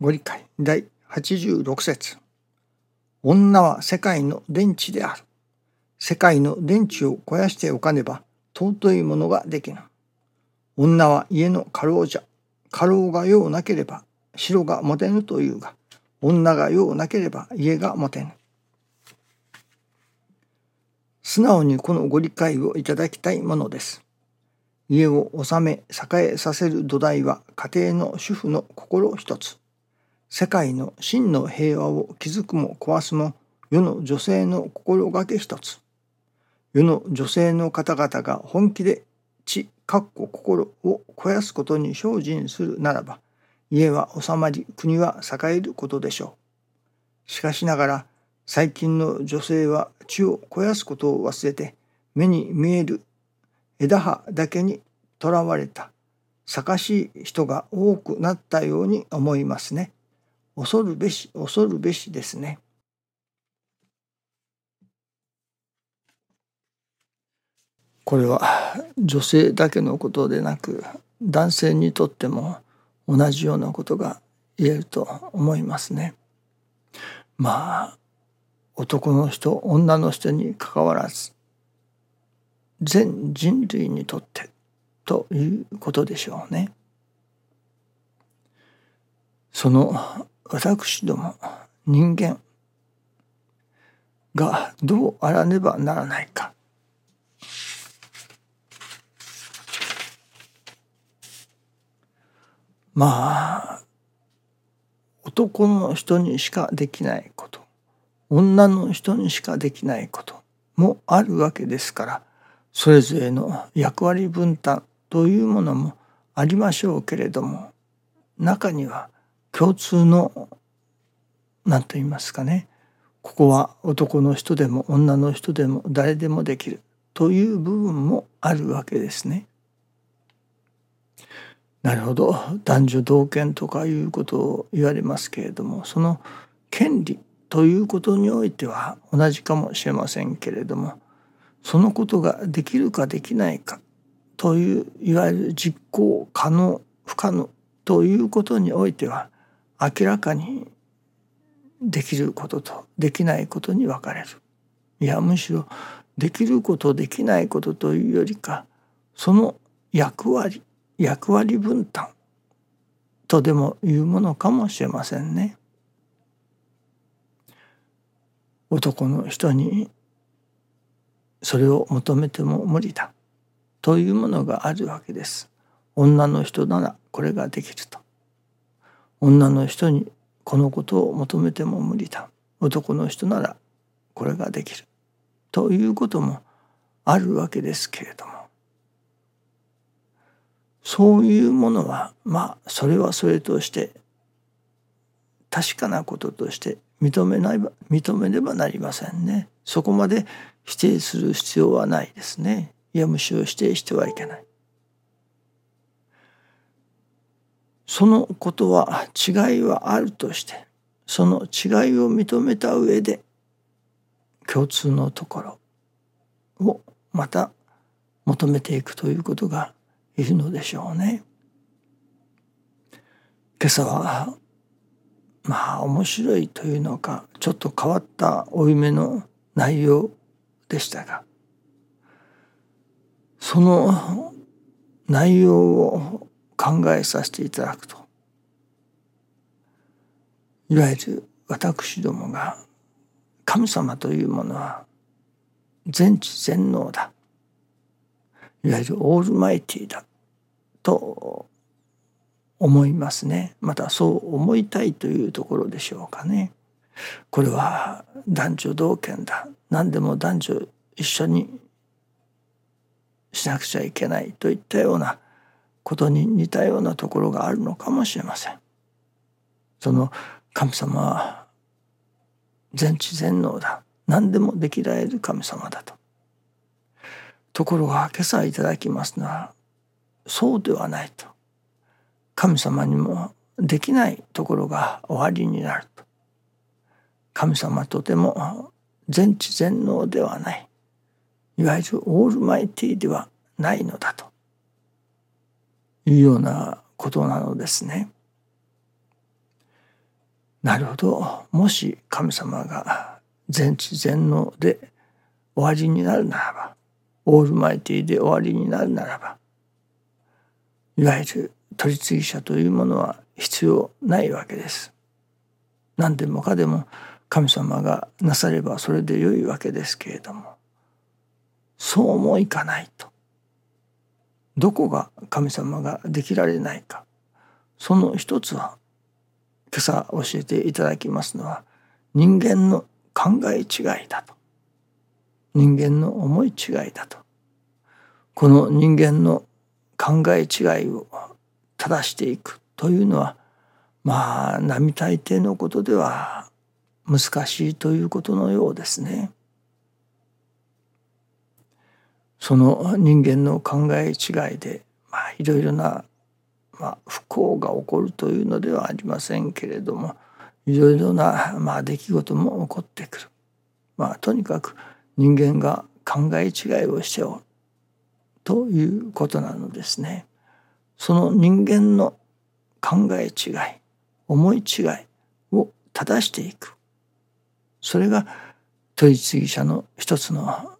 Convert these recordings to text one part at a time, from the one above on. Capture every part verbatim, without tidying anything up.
ご理解第はちじゅうろく節。女は世界の電池である。世界の電池を肥やしておかねば尊いものができぬ。女は家の家老じゃ。家老が用なければ城が持てぬというが、女が用なければ家が持てぬ。素直にこのご理解をいただきたいものです。家を治め栄えさせる土台は家庭の主婦の心一つ。世界の真の平和を築くも壊すも世の女性の心がけ一つ。世の女性の方々が本気で知かっこ心を肥やすことに精進するならば、家は治まり国は栄えることでしょう。しかしながら最近の女性は知を肥やすことを忘れて、目に見える枝葉だけにとらわれた賢しい人が多くなったように思いますね。恐るべし恐るべしですね。これは女性だけのことでなく、男性にとっても同じようなことが言えると思いますね。まあ男の人女の人にかかわらず、全人類にとってということでしょうね。その私ども人間がどうあらねばならないか。まあ男の人にしかできないこと、女の人にしかできないこともあるわけですから、それぞれの役割分担というものもありましょうけれども、中には共通の何と言いますかね、ここは男の人でも女の人でも誰でもできるという部分もあるわけですね。なるほど、男女同権とかいうことを言われますけれども、その権利ということにおいては同じかもしれませんけれども、そのことができるかできないかという、いわゆる実行可能不可能ということにおいては、明らかにできることとできないことに分かれる。いやむしろできることできないことというよりか、その役割役割分担とでもいうものかもしれませんね。男の人にそれを求めても無理だというものがあるわけです。女の人ならこれができると。女の人にこのことを求めても無理だ。男の人ならこれができるということもあるわけですけれども、そういうものはまあそれはそれとして確かなこととして認めないば認めねばなりませんね。そこまで否定する必要はないですね。いやむしろ否定してはいけない。そのことは違いはあるとして、その違いを認めた上で共通のところをまた求めていくということがいるのでしょうね。今朝はまあ面白いというのか、ちょっと変わったお夢の内容でしたが、その内容を考えさせていただくと、いわゆる私どもが神様というものは全知全能だ、いわゆるオールマイティだと思いますね。またそう思いたいというところでしょうかね。これは男女同権だ、何でも男女一緒にしなくちゃいけないといったようなことに似たようなところがあるのかもしれません。その神様は全知全能だ、何でもできられる神様だと。ところが今朝いただきますのはそうではないと。神様にもできないところが終わりになると。神様とても全知全能ではない、いわゆるオールマイティではないのだというようなことなのですね。なるほど、もし神様が全知全能で終わりになるならば、オールマイティで終わりになるならば、いわゆる取り次ぎ者というものは必要ないわけです。何でもかでも神様がなさればそれで良いわけですけれども、そうもいかないと。どこが神様ができられないか、その一つは今朝教えていただきますのは、人間の考え違いだと、人間の思い違いだと。この人間の考え違いを正していくというのは、まあ並大抵のことでは難しいということのようですね。その人間の考え違いで、まあ、いろいろな、まあ、不幸が起こるというのではありませんけれども、いろいろな、まあ、出来事も起こってくる。まあ、とにかく人間が考え違いをしておるということなのですね。その人間の考え違い、思い違いを正していく。それが取り次ぎ者の一つの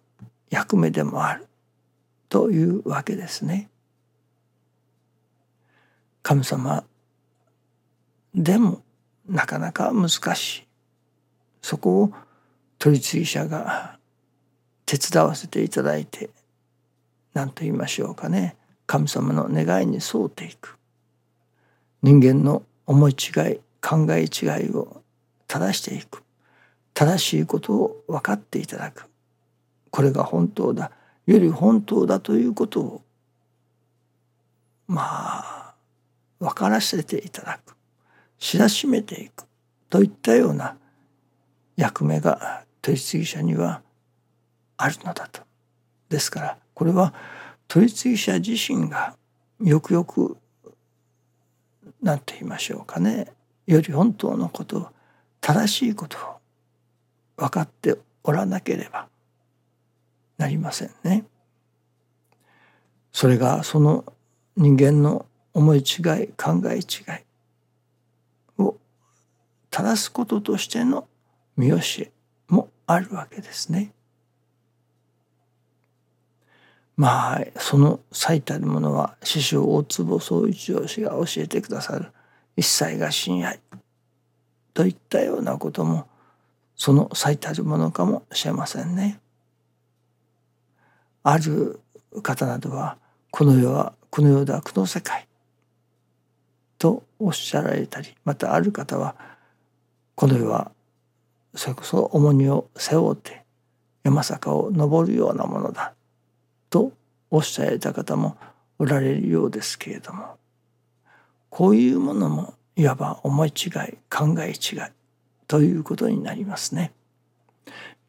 役目でもあるというわけですね。神様でもなかなか難しい。そこを取り次ぎ者が手伝わせていただいて、何と言いましょうかね、神様の願いに沿っていく。人間の思い違い、考え違いを正していく。正しいことを分かっていただく。これが本当だ、より本当だということを、まあ分からせていただく、知らしめていくといったような役目が取り次ぎ者にはあるのだと。ですからこれは取り次ぎ者自身がよくよく、何と言いましょうかね、より本当のことを、正しいことを分かっておらなければなりませんね。それがその人間の思い違い、考え違いを正すこととしての見教えもあるわけですね。まあその最たるものは、師匠大坪宗一郎氏が教えてくださる一切が親愛といったようなことも、その最たるものかもしれませんね。ある方などは、この世はこの世だこの世界とおっしゃられたり、またある方は、この世はそれこそ重荷を背負って山坂を登るようなものだとおっしゃられた方もおられるようですけれども、こういうものもいわば思い違い、考え違いということになりますね。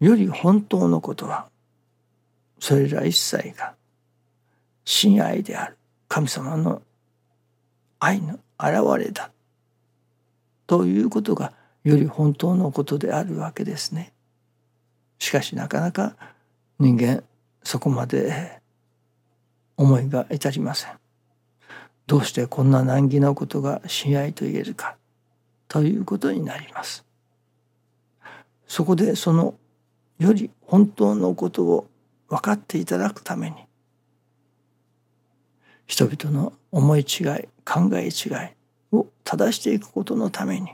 より本当のことは、それら一切が親愛である、神様の愛の現れだということがより本当のことであるわけですね。しかしなかなか人間、そこまで思いが至りません。どうしてこんな難儀なことが親愛と言えるかということになります。そこでそのより本当のことを分かっていただくために、人々の思い違い、考え違いを正していくことのために、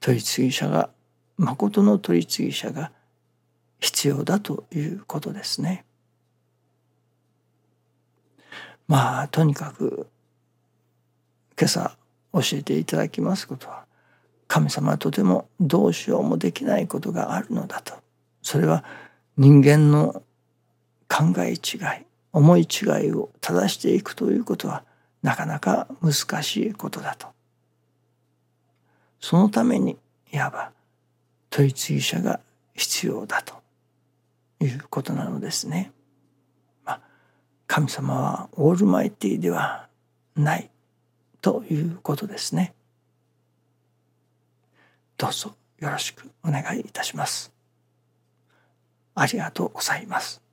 取り次ぎ者が、誠の取り次ぎ者が必要だということですね。まあとにかく今朝教えていただきますことは、神様はとてもどうしようもできないことがあるのだと。それは人間の考え違い、思い違いを正していくということはなかなか難しいことだと。そのためにいわば取り次ぎ者が必要だということなのですね。まあ、神様はオールマイティではないということですね。どうぞよろしくお願いいたします。ありがとうございます。